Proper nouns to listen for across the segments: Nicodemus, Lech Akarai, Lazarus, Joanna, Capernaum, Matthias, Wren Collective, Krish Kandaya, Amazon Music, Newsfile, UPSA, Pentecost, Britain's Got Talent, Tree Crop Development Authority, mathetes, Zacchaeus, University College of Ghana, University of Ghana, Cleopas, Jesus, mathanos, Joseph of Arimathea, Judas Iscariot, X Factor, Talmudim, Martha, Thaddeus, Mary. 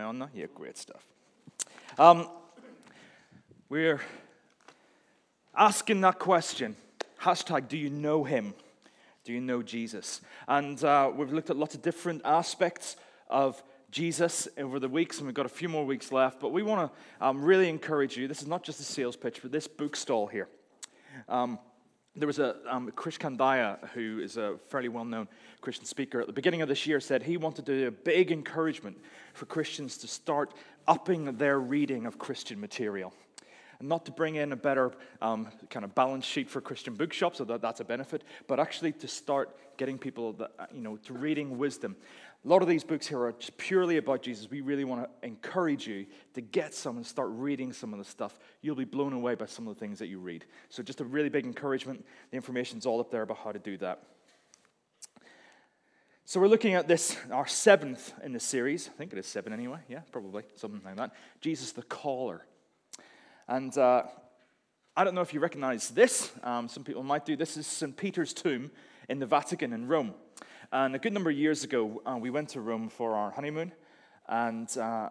I on there? Yeah, great stuff. We're asking that question. Hashtag, do you know him? Do you know Jesus? And we've looked at lots of different aspects of Jesus over the weeks, and we've got a few more weeks left, but we want to really encourage you. This is not just a sales pitch, but this book stall here. There was a Krish Kandaya, who is a fairly well-known Christian speaker, at the beginning of this year said he wanted to do a big encouragement for Christians to start upping their reading of Christian material. And not to bring in a better kind of balance sheet for Christian bookshops, although that's a benefit, but actually to start getting people to reading wisdom. A lot of these books here are just purely about Jesus. We really want to encourage you to get some and start reading some of the stuff. You'll be blown away by some of the things that you read. So just a really big encouragement. The information's all up there about how to do that. So we're looking at this, our seventh in the series. I think it is seven anyway. Yeah, probably, something like that. Jesus the Caller. And I don't know if you recognize this. Some people might do. This is St. Peter's tomb in the Vatican in Rome. And a good number of years ago, we went to Rome for our honeymoon, and I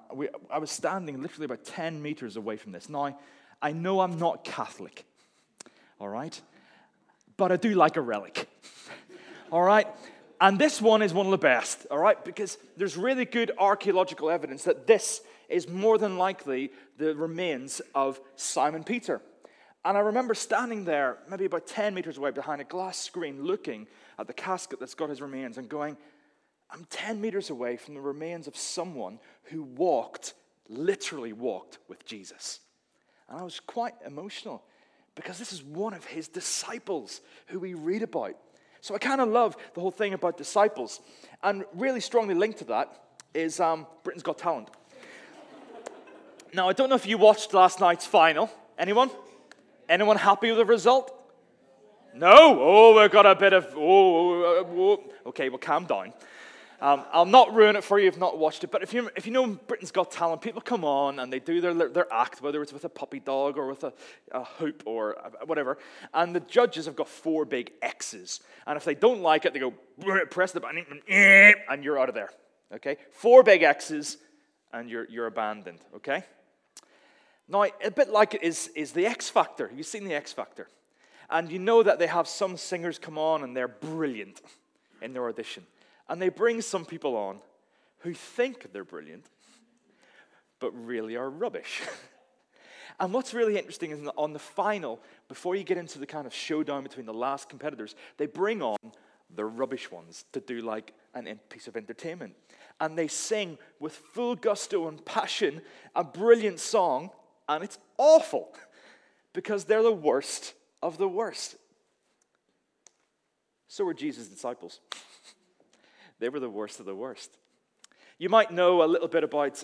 was standing literally about 10 meters away from this. Now, I know I'm not Catholic, all right? But I do like a relic, all right? And this one is one of the best, all right? Because there's really good archaeological evidence that this is more than likely the remains of Simon Peter. And I remember standing there, maybe about 10 meters away behind a glass screen, looking at the casket that's got his remains and going, I'm 10 meters away from the remains of someone who walked, literally walked with Jesus. And I was quite emotional because this is one of his disciples who we read about. So I kind of love the whole thing about disciples. And really strongly linked to that is Britain's Got Talent. Now, I don't know if you watched last night's final. Anyone? Anyone happy with the result? No? Oh, we've got a bit of... Okay, well, calm down. I'll not ruin it for you if not watched it, but if you know Britain's Got Talent, people come on and they do their act, whether it's with a puppy dog or with a hoop or whatever, and the judges have got 4 big X's, and if they don't like it, they go, press the button, and you're out of there, okay? 4 big X's, and you're abandoned, okay? Now, a bit like it is the X Factor. Have you seen the X Factor? And you know that they have some singers come on and they're brilliant in their audition. And they bring some people on who think they're brilliant, but really are rubbish. And what's really interesting is on the final, before you get into the kind of showdown between the last competitors, they bring on the rubbish ones to do like a piece of entertainment. And they sing with full gusto and passion a brilliant song. And it's awful because they're the worst of the worst. So were Jesus' disciples. They were the worst of the worst. You might know a little bit about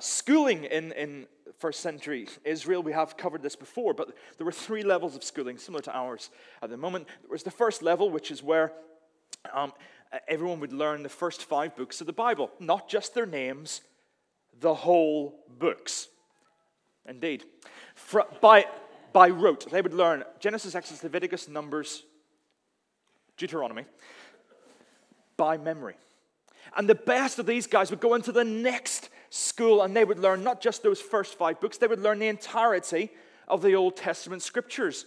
schooling in first century Israel. We have covered this before, but there were 3 levels of schooling, similar to ours at the moment. There was the first level, which is where everyone would learn the first 5 books of the Bible, not just their names, the whole books. Indeed. By rote, they would learn Genesis, Exodus, Leviticus, Numbers, Deuteronomy, by memory. And the best of these guys would go into the next school and they would learn not just those first 5 books, they would learn the entirety of the Old Testament scriptures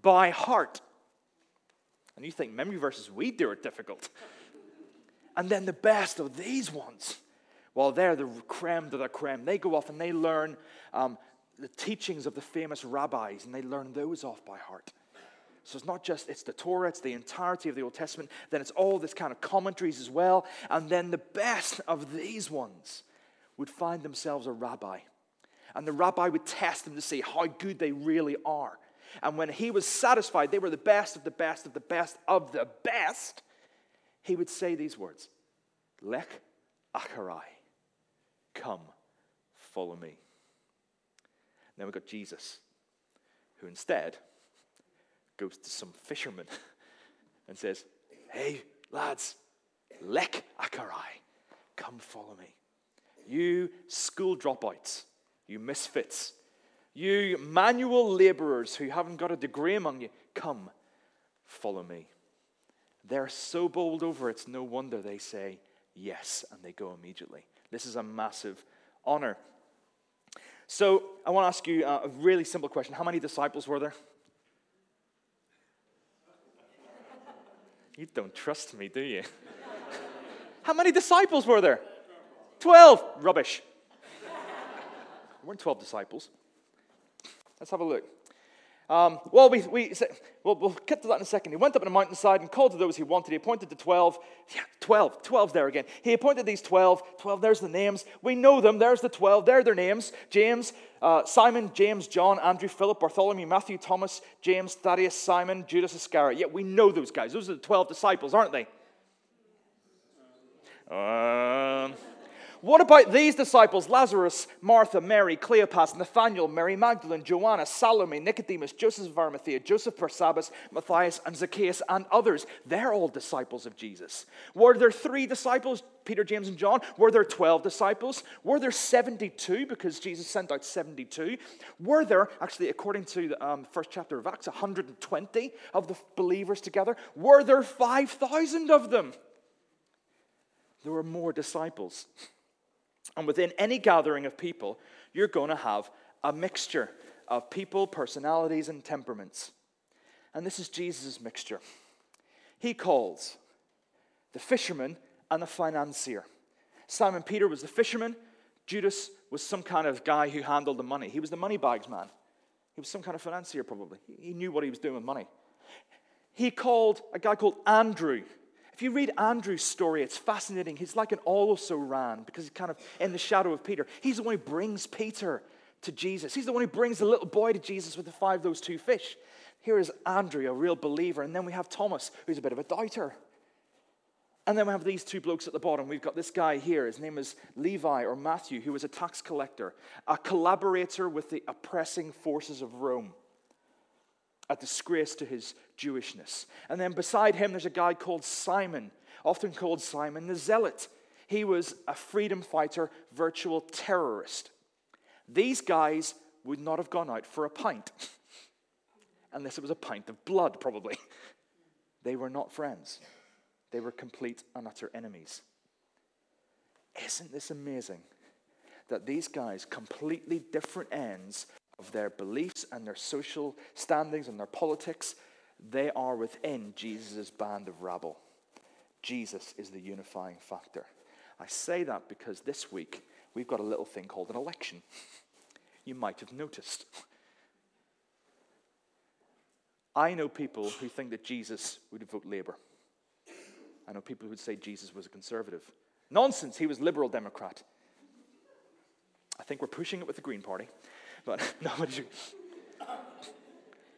by heart. And you think memory versus we do are difficult. And then the best of these ones, well, they're the creme de la creme. They go off and they learn the teachings of the famous rabbis, and they learn those off by heart. So it's not just, it's the Torah, it's the entirety of the Old Testament, then it's all this kind of commentaries as well, and then the best of these ones would find themselves a rabbi. And the rabbi would test them to see how good they really are. And when he was satisfied, they were the best of the best of the best of the best, he would say these words, Lech Akarai, come, follow me. Then we've got Jesus, who instead goes to some fisherman and says, hey, lads, Lech Akarai, come follow me. You school dropouts, you misfits, you manual laborers who haven't got a degree among you, come follow me. They're so bowled over, it's no wonder they say yes, and they go immediately. This is a massive honor. So I want to ask you a really simple question. How many disciples were there? You don't trust me, do you? How many disciples were there? 12. Rubbish. There weren't 12 disciples. Let's have a look. We'll get to that in a second. He went up on a mountainside and called to those he wanted. He appointed the 12. Yeah, 12. 12 there again. He appointed these 12. 12, there's the names. We know them. There's the 12. They're their names. James, Simon, James, John, Andrew, Philip, Bartholomew, Matthew, Thomas, James, Thaddeus, Simon, Judas Iscariot. Yeah, we know those guys. Those are the 12 disciples, aren't they? What about these disciples? Lazarus, Martha, Mary, Cleopas, Nathanael, Mary Magdalene, Joanna, Salome, Nicodemus, Joseph of Arimathea, Joseph Persabbas, Matthias, and Zacchaeus, and others. They're all disciples of Jesus. Were there 3 disciples, Peter, James, and John? Were there 12 disciples? Were there 72, because Jesus sent out 72? Were there, actually, according to the first chapter of Acts, 120 of the believers together? Were there 5,000 of them? There were more disciples. And within any gathering of people, you're going to have a mixture of people, personalities, and temperaments. And this is Jesus' mixture. He calls the fisherman and the financier. Simon Peter was the fisherman. Judas was some kind of guy who handled the money. He was the money bags man. He was some kind of financier, probably. He knew what he was doing with money. He called a guy called Andrew. If you read Andrew's story, it's fascinating. He's like an also-ran because he's kind of in the shadow of Peter. He's the one who brings Peter to Jesus. He's the one who brings the little boy to Jesus with the 5 loaves, 2 fish. Here is Andrew, a real believer. And then we have Thomas, who's a bit of a doubter. And then we have these 2 blokes at the bottom. We've got this guy here. His name is Levi or Matthew, who was a tax collector, a collaborator with the oppressing forces of Rome, a disgrace to his Jewishness. And then beside him, there's a guy called Simon, often called Simon the Zealot. He was a freedom fighter, virtual terrorist. These guys would not have gone out for a pint, unless it was a pint of blood, probably. They were not friends. They were complete and utter enemies. Isn't this amazing? That these guys, completely different ends of their beliefs and their social standings and their politics, they are within Jesus' band of rabble. Jesus is the unifying factor. I say that because this week we've got a little thing called an election. You might have noticed. I know people who think that Jesus would vote Labour. I know people who would say Jesus was a Conservative. Nonsense, he was Liberal Democrat. I think we're pushing it with the Green Party. But no,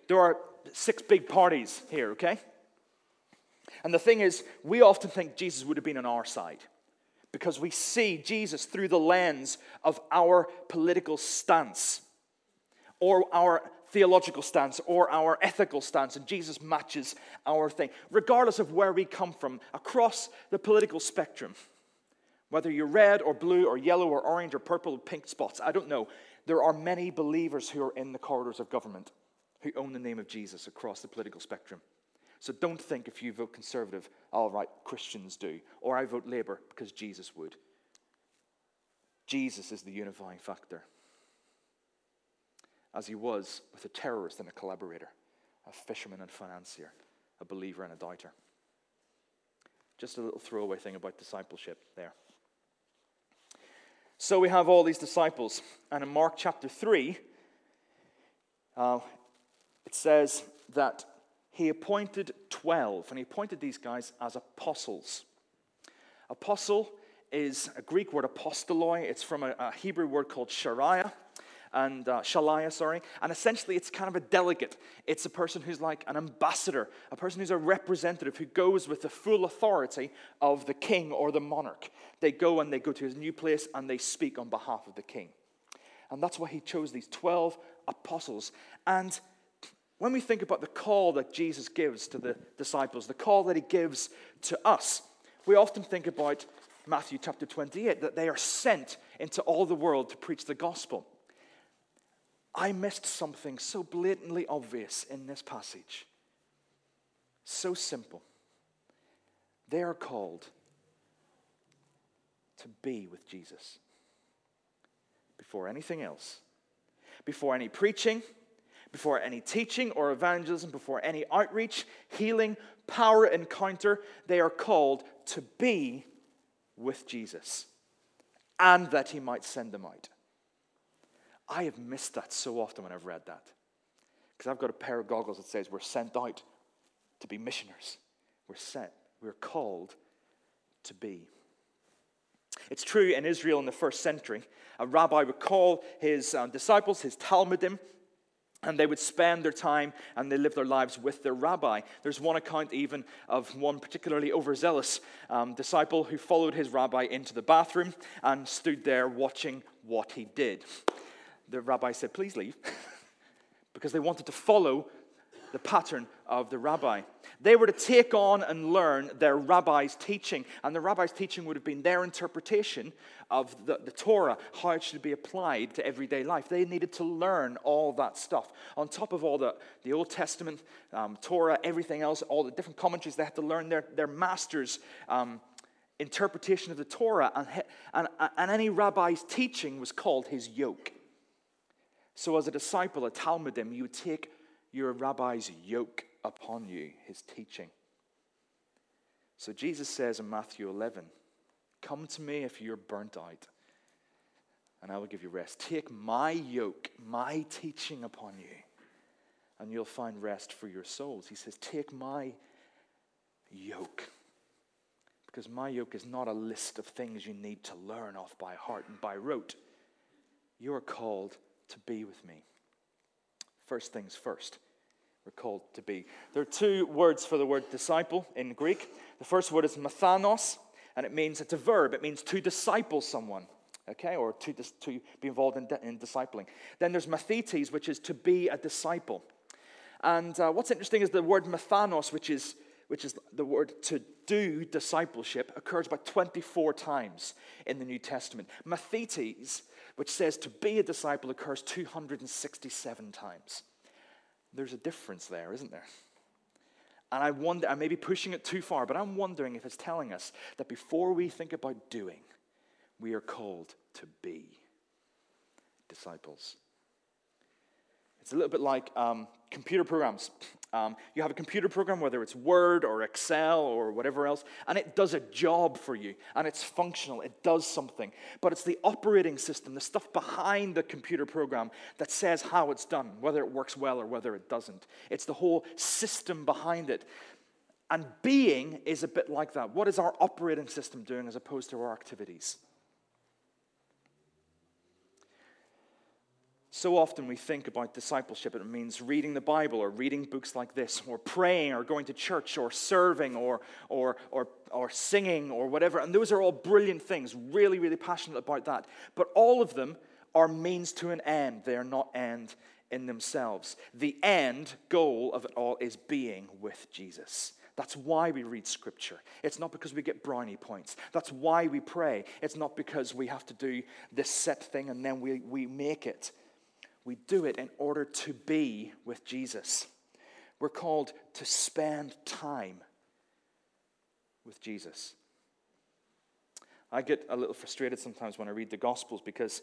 there are 6 big parties here, okay? And the thing is, we often think Jesus would have been on our side because we see Jesus through the lens of our political stance or our theological stance or our ethical stance, and Jesus matches our thing. Regardless of where we come from, across the political spectrum, whether you're red or blue or yellow or orange or purple or pink spots, I don't know. There are many believers who are in the corridors of government who own the name of Jesus across the political spectrum. So don't think if you vote Conservative, all right, Christians do, or I vote Labour because Jesus would. Jesus is the unifying factor, as he was with a terrorist and a collaborator, a fisherman and financier, a believer and a doubter. Just a little throwaway thing about discipleship there. So we have all these disciples. And in Mark chapter 3, it says that he appointed 12. And he appointed these guys as apostles. Apostle is a Greek word, apostoloi. It's from a Hebrew word called shariah. And and essentially it's kind of a delegate. It's a person who's like an ambassador, a person who's a representative who goes with the full authority of the king or the monarch. They go and they go to his new place and they speak on behalf of the king. And that's why he chose these 12 apostles. And when we think about the call that Jesus gives to the disciples, the call that he gives to us, we often think about Matthew chapter 28, that they are sent into all the world to preach the gospel. I missed something so blatantly obvious in this passage. So simple. They are called to be with Jesus before anything else, before any preaching, before any teaching or evangelism, before any outreach, healing, power encounter. They are called to be with Jesus, and that he might send them out. I have missed that so often when I've read that, because I've got a pair of goggles that says we're sent out to be missioners. We're sent, we're called to be. It's true in Israel in the first century, a rabbi would call his disciples, his Talmudim, and they would spend their time and they live their lives with their rabbi. There's one account even of one particularly overzealous disciple who followed his rabbi into the bathroom and stood there watching what he did. The rabbi said, "Please leave," because they wanted to follow the pattern of the rabbi. They were to take on and learn their rabbi's teaching, and the rabbi's teaching would have been their interpretation of the Torah, how it should be applied to everyday life. They needed to learn all that stuff. On top of all the Old Testament, Torah, everything else, all the different commentaries, they had to learn their master's interpretation of the Torah, and any rabbi's teaching was called his yoke. So as a disciple, a Talmudim, you would take your rabbi's yoke upon you, his teaching. So Jesus says in Matthew 11, "Come to me if you're burnt out, and I will give you rest. Take my yoke, my teaching upon you, and you'll find rest for your souls." He says, "Take my yoke," because my yoke is not a list of things you need to learn off by heart and by rote. You are called to be with me. First things first, we're called to be. There are two words for the word disciple in Greek. The first word is mathanos, and it means, it's a verb, it means to disciple someone, okay, or to be involved in discipling. Then there's mathetes, which is to be a disciple. And what's interesting is the word mathanos, which is the word to do discipleship, occurs about 24 times in the New Testament. Mathetes, which says to be a disciple, occurs 267 times. There's a difference there, isn't there? And I wonder, I may be pushing it too far, but I'm wondering if it's telling us that before we think about doing, we are called to be disciples. It's a little bit like computer programs. You have a computer program, whether it's Word or Excel or whatever else, and it does a job for you, and it's functional, it does something. But it's the operating system, the stuff behind the computer program that says how it's done, whether it works well or whether it doesn't. It's the whole system behind it. And being is a bit like that. What is our operating system doing as opposed to our activities? So often we think about discipleship, it means reading the Bible or reading books like this or praying or going to church or serving or singing or whatever. And those are all brilliant things, really, really passionate about that. But all of them are means to an end. They are not end in themselves. The end goal of it all is being with Jesus. That's why we read Scripture. It's not because we get brownie points. That's why we pray. It's not because we have to do this set thing and then we make it. We do it in order to be with Jesus. We're called to spend time with Jesus. I get a little frustrated sometimes when I read the Gospels because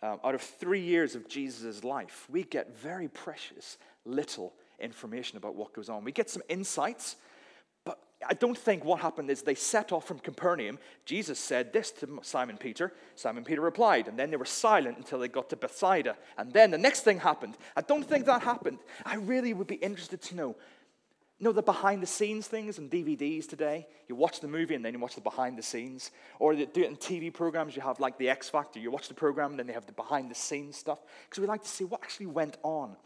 out of 3 years of Jesus' life, we get very precious little information about what goes on. We get some insights, but I don't think what happened is they set off from Capernaum. Jesus said this to Simon Peter. Simon Peter replied, and then they were silent until they got to Bethsaida. And then the next thing happened. I don't think that happened. I really would be interested to know. You know the behind-the-scenes things on DVDs today? You watch the movie and then you watch the behind-the-scenes. Or they do it in TV programs. You have like the X Factor. You watch the program and then they have the behind-the-scenes stuff. Because we like to see what actually went on.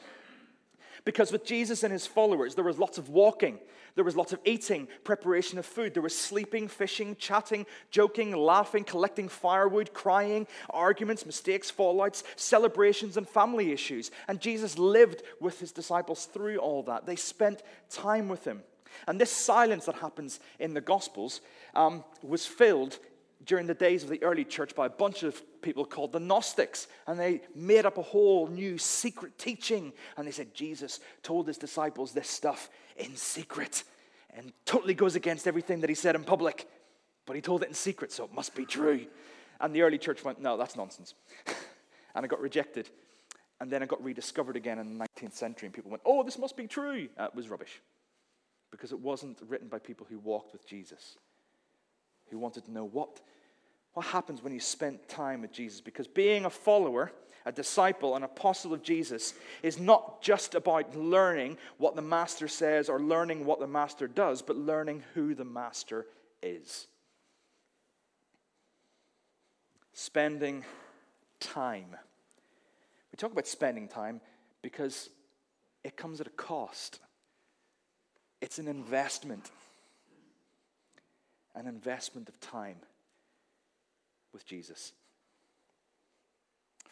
Because with Jesus and his followers, there was lots of walking, there was lots of eating, preparation of food, there was sleeping, fishing, chatting, joking, laughing, collecting firewood, crying, arguments, mistakes, fallouts, celebrations, and family issues. And Jesus lived with his disciples through all that. They spent time with him. And this silence that happens in the Gospels was filled during the days of the early church by a bunch of people called the Gnostics. And they made up a whole new secret teaching. And they said Jesus told his disciples this stuff in secret and totally goes against everything that he said in public. But he told it in secret, so it must be true. And the early church went, no, that's nonsense. And it got rejected. And then it got rediscovered again in the 19th century, and people went, oh, this must be true. It was rubbish, because it wasn't written by people who walked with Jesus, who wanted to know what happens when you spend time with Jesus. Because being a follower, a disciple, an apostle of Jesus is not just about learning what the master says or learning what the master does, but learning who the master is. Spending time. We talk about spending time because it comes at a cost. It's an investment of time with Jesus.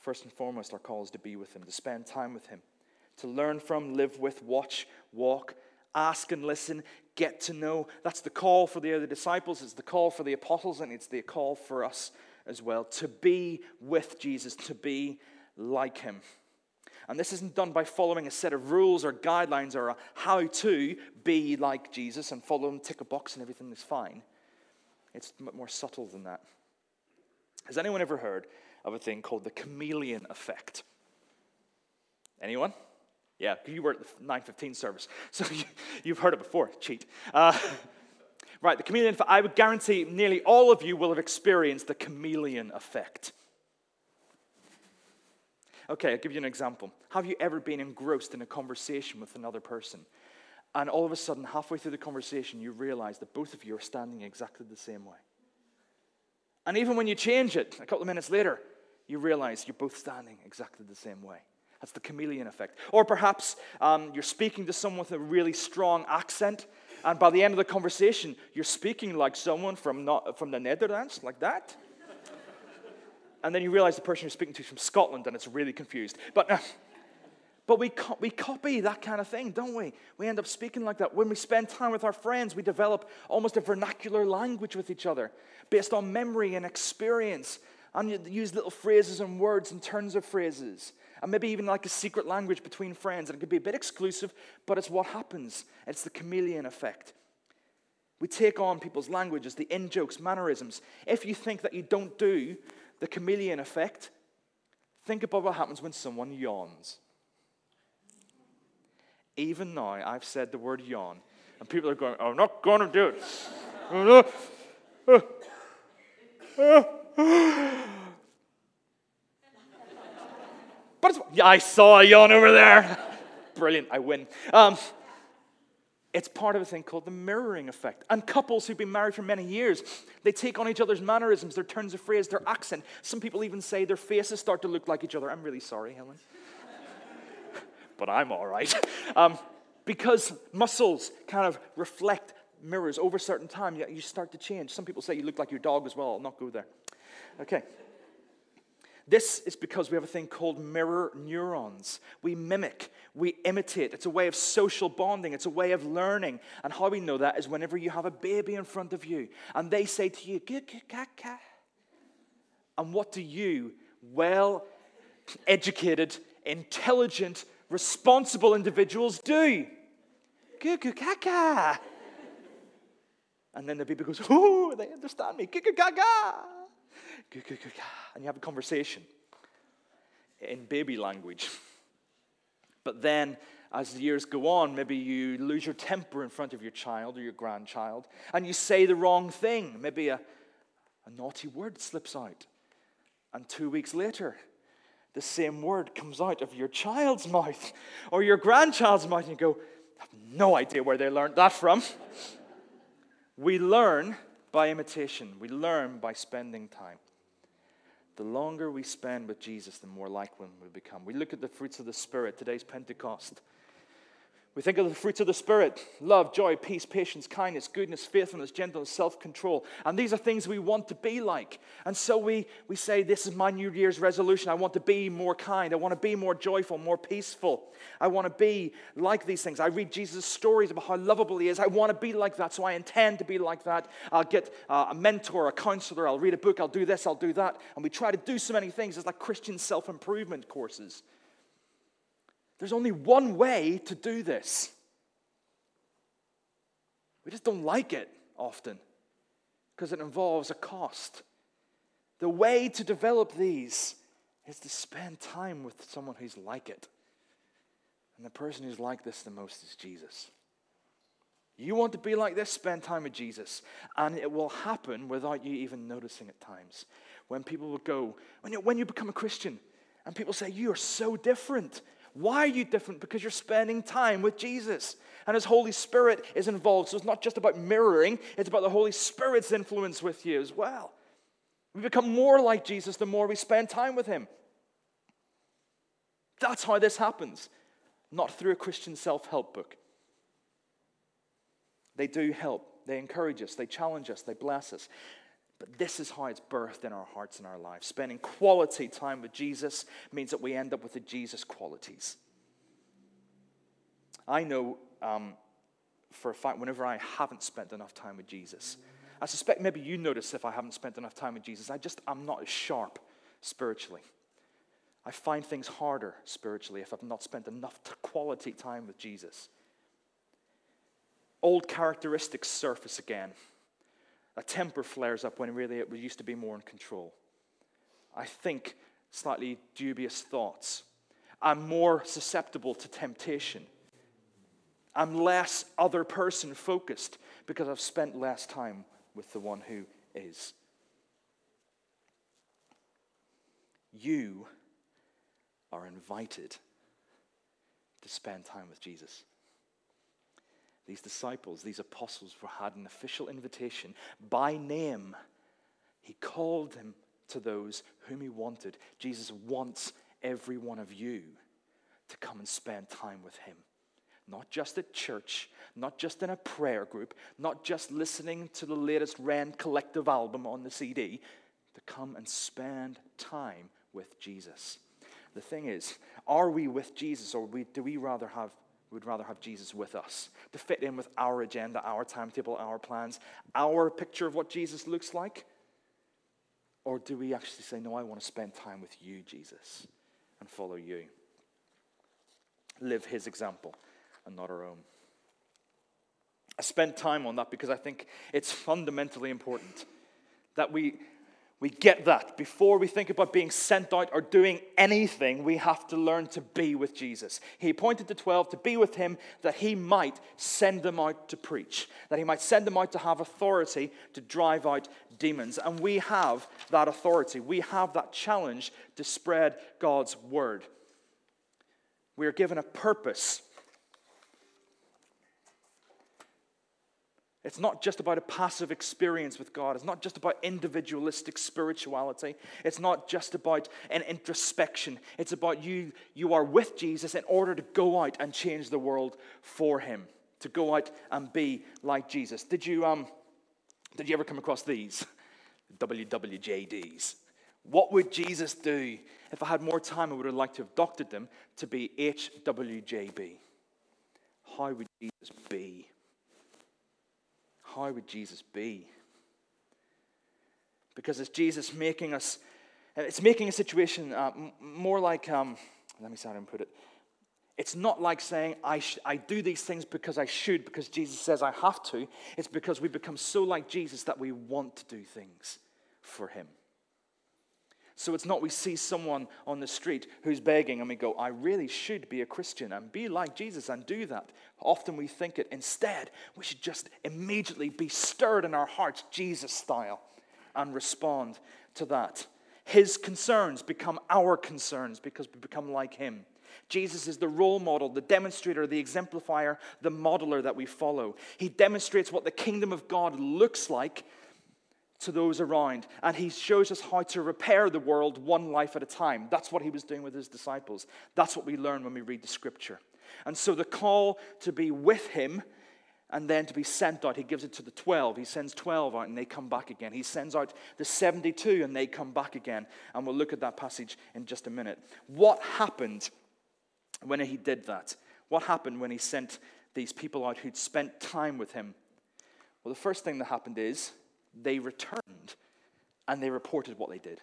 First and foremost, our call is to be with him, to spend time with him, to learn from, live with, watch, walk, ask and listen, get to know. That's the call for the other disciples, it's the call for the apostles, and it's the call for us as well, to be with Jesus, to be like him. And this isn't done by following a set of rules or guidelines or a how to be like Jesus and follow him, tick a box, and everything is fine. It's more subtle than that. Has anyone ever heard of a thing called the chameleon effect? Anyone? Yeah, you were at the 9:15 service, so you've heard it before. Cheat. Right, the chameleon effect. I would guarantee nearly all of you will have experienced the chameleon effect. Okay, I'll give you an example. Have you ever been engrossed in a conversation with another person, and all of a sudden, halfway through the conversation, you realize that both of you are standing exactly the same way? And even when you change it, a couple of minutes later, you realize you're both standing exactly the same way. That's the chameleon effect. Or perhaps you're speaking to someone with a really strong accent, and by the end of the conversation, you're speaking like someone from the Netherlands, like that. And then you realize the person you're speaking to is from Scotland, and it's really confused. But we copy that kind of thing, don't we? We end up speaking like that. When we spend time with our friends, we develop almost a vernacular language with each other based on memory and experience, and you use little phrases and words and turns of phrases, and maybe even like a secret language between friends. And it could be a bit exclusive, but it's what happens. It's the chameleon effect. We take on people's languages, the in-jokes, mannerisms. If you think that you don't do the chameleon effect, think about what happens when someone yawns. Even now, I've said the word yawn, and people are going, I'm not going to do it. But it's, yeah, I saw a yawn over there. Brilliant, I win. It's part of a thing called the mirroring effect. And couples who've been married for many years, they take on each other's mannerisms, their turns of phrase, their accent. Some people even say their faces start to look like each other. I'm really sorry, Helen. But I'm all right. Because muscles kind of reflect mirrors over a certain time, you start to change. Some people say you look like your dog as well. I'll not go there. Okay. This is because we have a thing called mirror neurons. We mimic, we imitate. It's a way of social bonding. It's a way of learning. And how we know that is whenever you have a baby in front of you and they say to you, "Ka-ka-ka," and what do you, well-educated, intelligent, responsible individuals do? "Ka-ka-ka-ka." And then the baby goes, "Oh, they understand me. Ka-ka-ka-ka." And you have a conversation in baby language. But then, as the years go on, maybe you lose your temper in front of your child or your grandchild, and you say the wrong thing. Maybe a naughty word slips out. And 2 weeks later, the same word comes out of your child's mouth or your grandchild's mouth, and you go, I have no idea where they learned that from. We learn by imitation. We learn by spending time. The longer we spend with Jesus, the more like him we become. We look at the fruits of the Spirit. Today's Pentecost. We think of the fruits of the Spirit: love, joy, peace, patience, kindness, goodness, faithfulness, gentleness, self-control. And these are things we want to be like. And so we say, this is my New Year's resolution. I want to be more kind. I want to be more joyful, more peaceful. I want to be like these things. I read Jesus' stories about how lovable he is. I want to be like that, so I intend to be like that. I'll get a mentor, a counselor. I'll read a book. I'll do this. I'll do that. And we try to do so many things. It's like Christian self-improvement courses. There's only one way to do this. We just don't like it often because it involves a cost. The way to develop these is to spend time with someone who's like it. And the person who's like this the most is Jesus. You want to be like this, spend time with Jesus. And it will happen without you even noticing at times. When people will go, when you become a Christian, and people say, you are so different. Why are you different? Because you're spending time with Jesus. And His Holy Spirit is involved. So it's not just about mirroring. It's about the Holy Spirit's influence with you as well. We become more like Jesus the more we spend time with Him. That's how this happens. Not through a Christian self-help book. They do help. They encourage us. They challenge us. They bless us. But this is how it's birthed in our hearts and our lives. Spending quality time with Jesus means that we end up with the Jesus qualities. I know for a fact whenever I haven't spent enough time with Jesus, I suspect maybe you notice if I haven't spent enough time with Jesus, I'm not as sharp spiritually. I find things harder spiritually if I've not spent enough quality time with Jesus. Old characteristics surface again. A temper flares up when really it used to be more in control. I think slightly dubious thoughts. I'm more susceptible to temptation. I'm less other person focused because I've spent less time with the one who is. You are invited to spend time with Jesus. These disciples, these apostles, had an official invitation by name. He called them to those whom He wanted. Jesus wants every one of you to come and spend time with Him. Not just at church, not just in a prayer group, not just listening to the latest Wren Collective album on the CD, to come and spend time with Jesus. The thing is, are we with Jesus, or would rather have Jesus with us to fit in with our agenda, our timetable, our plans, our picture of what Jesus looks like? Or do we actually say, no, I want to spend time with you, Jesus, and follow you? Live His example and not our own. I spent time on that because I think it's fundamentally important that we get that. Before we think about being sent out or doing anything, we have to learn to be with Jesus. He appointed the 12 to be with Him that He might send them out to preach, that He might send them out to have authority to drive out demons. And we have that authority. We have that challenge to spread God's word. We are given a purpose. It's not just about a passive experience with God. It's not just about individualistic spirituality. It's not just about an introspection. It's about you are with Jesus in order to go out and change the world for Him, to go out and be like Jesus. Did you ever come across these? WWJDs. What would Jesus do? If I had more time, I would have liked to have doctored them to be HWJB. How would Jesus be? How would Jesus be? Because it's Jesus making a situation more like, let me see how I put it. It's not like saying, I do these things because I should, because Jesus says I have to. It's because we become so like Jesus that we want to do things for Him. So it's not we see someone on the street who's begging and we go, I really should be a Christian and be like Jesus and do that. Often we think it. Instead, we should just immediately be stirred in our hearts Jesus style and respond to that. His concerns become our concerns because we become like Him. Jesus is the role model, the demonstrator, the exemplifier, the modeler that we follow. He demonstrates what the kingdom of God looks like to those around, and He shows us how to repair the world one life at a time. That's what He was doing with His disciples. That's what we learn when we read the Scripture. And so the call to be with Him and then to be sent out, He gives it to the 12. He sends 12 out and they come back again. He sends out the 72 and they come back again. And we'll look at that passage in just a minute. What happened when He did that? What happened when He sent these people out who'd spent time with Him? Well, the first thing that happened is they returned and they reported what they did.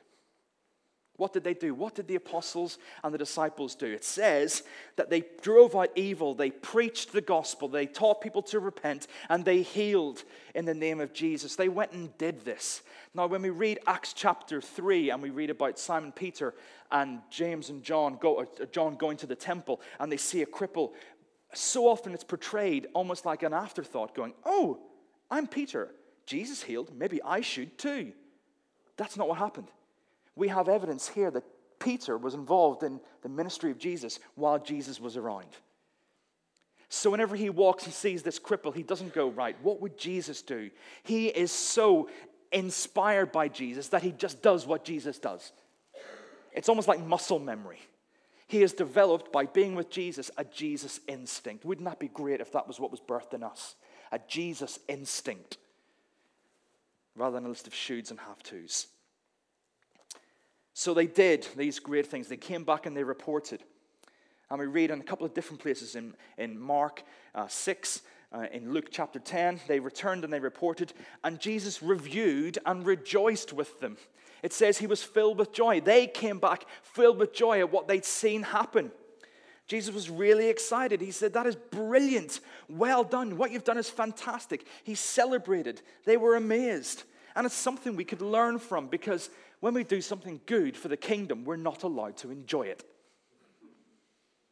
What did they do? What did the apostles and the disciples do? It says that they drove out evil, they preached the gospel, they taught people to repent, and they healed in the name of Jesus. They went and did this. Now, when we read Acts chapter 3 and we read about Simon Peter and James and John going to the temple and they see a cripple, so often it's portrayed almost like an afterthought going, oh, I'm Peter. Jesus healed. Maybe I should too. That's not what happened. We have evidence here that Peter was involved in the ministry of Jesus while Jesus was around. So whenever he walks and sees this cripple, he doesn't go, right, what would Jesus do? He is so inspired by Jesus that he just does what Jesus does. It's almost like muscle memory. He has developed, by being with Jesus, a Jesus instinct. Wouldn't that be great if that was what was birthed in us? A Jesus instinct, rather than a list of shoulds and have-tos. So they did these great things. They came back and they reported. And we read in a couple of different places in Mark 6, in Luke chapter 10, they returned and they reported, and Jesus reviewed and rejoiced with them. It says he was filled with joy. They came back filled with joy at what they'd seen happen. Jesus was really excited. He said, that is brilliant. Well done. What you've done is fantastic. He celebrated. They were amazed. And it's something we could learn from, because when we do something good for the kingdom, we're not allowed to enjoy it,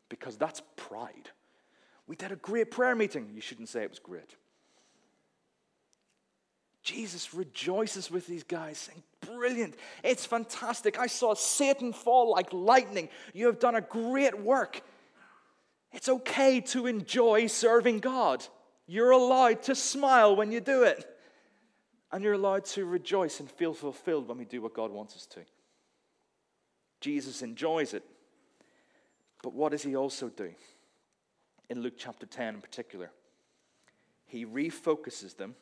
because that's pride. We did a great prayer meeting. You shouldn't say it was great. Jesus rejoices with these guys, saying, brilliant. It's fantastic. I saw Satan fall like lightning. You have done a great work. It's okay to enjoy serving God. You're allowed to smile when you do it. And you're allowed to rejoice and feel fulfilled when we do what God wants us to. Jesus enjoys it. But what does he also do? In Luke chapter 10 in particular, he refocuses them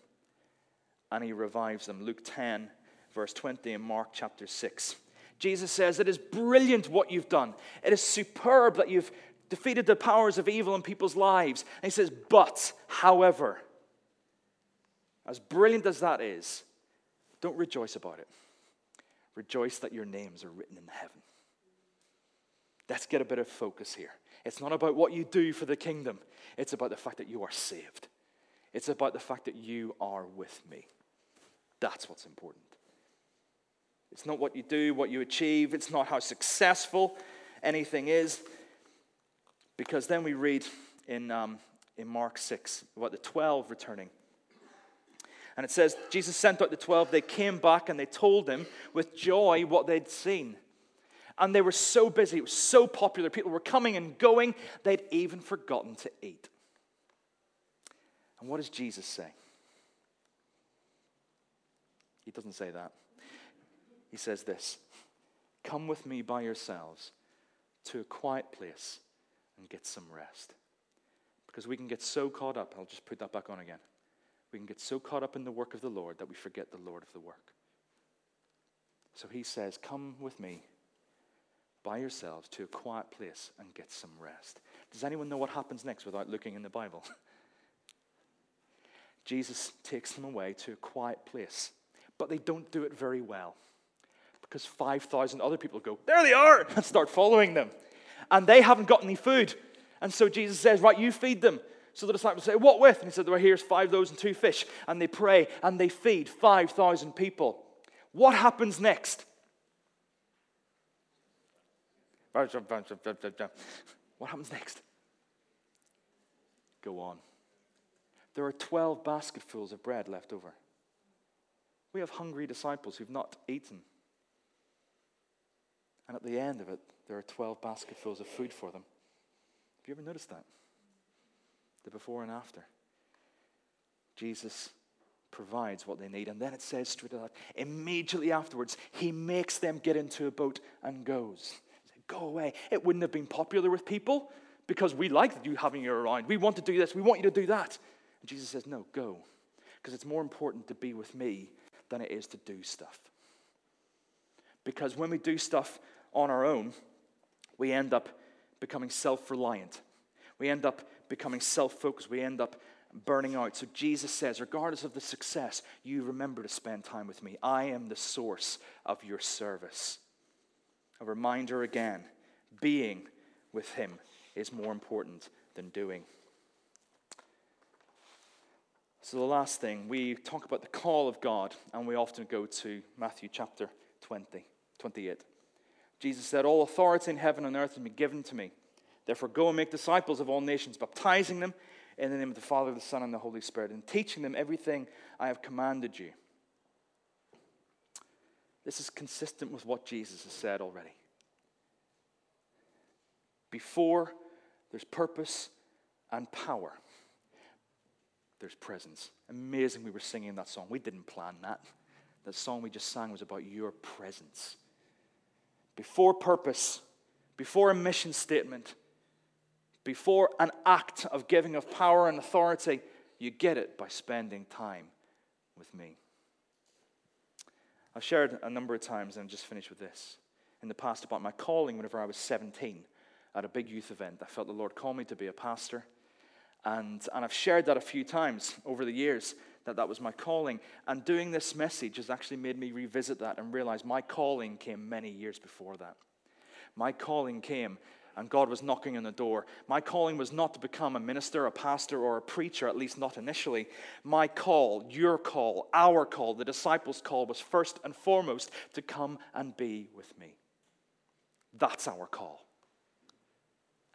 and he revives them. Luke 10, verse 20, and Mark chapter 6. Jesus says, it is brilliant what you've done. It is superb that you've defeated the powers of evil in people's lives. And he says, but, however, as brilliant as that is, don't rejoice about it. Rejoice that your names are written in heaven. Let's get a bit of focus here. It's not about what you do for the kingdom. It's about the fact that you are saved. It's about the fact that you are with me. That's what's important. It's not what you do, what you achieve. It's not how successful anything is. Because then we read in Mark 6 about the 12 returning. And it says, Jesus sent out the 12. They came back and they told him with joy what they'd seen. And they were so busy. It was so popular. People were coming and going. They'd even forgotten to eat. And what does Jesus say? He doesn't say that. He says this, come with me by yourselves to a quiet place and get some rest. Because we can get so caught up. I'll just put that back on again. We can get so caught up in the work of the Lord that we forget the Lord of the work. So he says, come with me by yourselves to a quiet place and get some rest. Does anyone know what happens next without looking in the Bible? Jesus takes them away to a quiet place, but they don't do it very well, because 5,000 other people go, there they are, and start following them. And they haven't got any food. And so Jesus says, right, you feed them. So the disciples say, what with? And he said, well, here's 5 loaves and 2 fish. And they pray and they feed 5,000 people. What happens next? What happens next? Go on. There are 12 basketfuls of bread left over. We have hungry disciples who've not eaten. And at the end of it, there are 12 basketfuls of food for them. Have you ever noticed that? The before and after. Jesus provides what they need. And then it says straight out, immediately afterwards, he makes them get into a boat and goes. Go away. It wouldn't have been popular with people, because we like you having you around. We want to do this. We want you to do that. And Jesus says, no, go. Because it's more important to be with me than it is to do stuff. Because when we do stuff on our own, we end up becoming self-reliant. We end up becoming self-focused. We end up burning out. So Jesus says, regardless of the success, you remember to spend time with me. I am the source of your service. A reminder again, being with him is more important than doing. So the last thing, we talk about the call of God, and we often go to Matthew chapter 28. Jesus said, "All authority in heaven and earth has been given to me. Therefore go and make disciples of all nations, baptizing them in the name of the Father, the Son, and the Holy Spirit, and teaching them everything I have commanded you." This is consistent with what Jesus has said already. Before there's purpose and power, there's presence. Amazing we were singing that song. We didn't plan that. That song we just sang was about your presence. Before purpose, before a mission statement, before an act of giving of power and authority, you get it by spending time with me. I've shared a number of times, and I'm just finished with this, in the past about my calling whenever I was 17 at a big youth event. I felt the Lord call me to be a pastor, and I've shared that a few times over the years, that was my calling. And doing this message has actually made me revisit that and realize my calling came many years before that. My calling came, and God was knocking on the door. My calling was not to become a minister, a pastor, or a preacher, at least not initially. My call, your call, our call, the disciples' call was first and foremost to come and be with me. That's our call.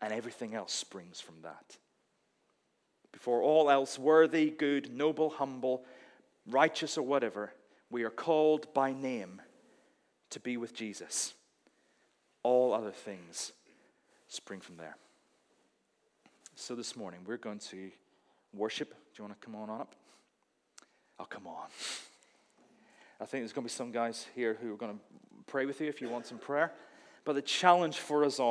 And everything else springs from that. Before all else, worthy, good, noble, humble, righteous, or whatever, we are called by name to be with Jesus. All other things spring from there. So this morning, we're going to worship. Do you want to come on up? Oh, come on. I think there's going to be some guys here who are going to pray with you if you want some prayer. But the challenge for us all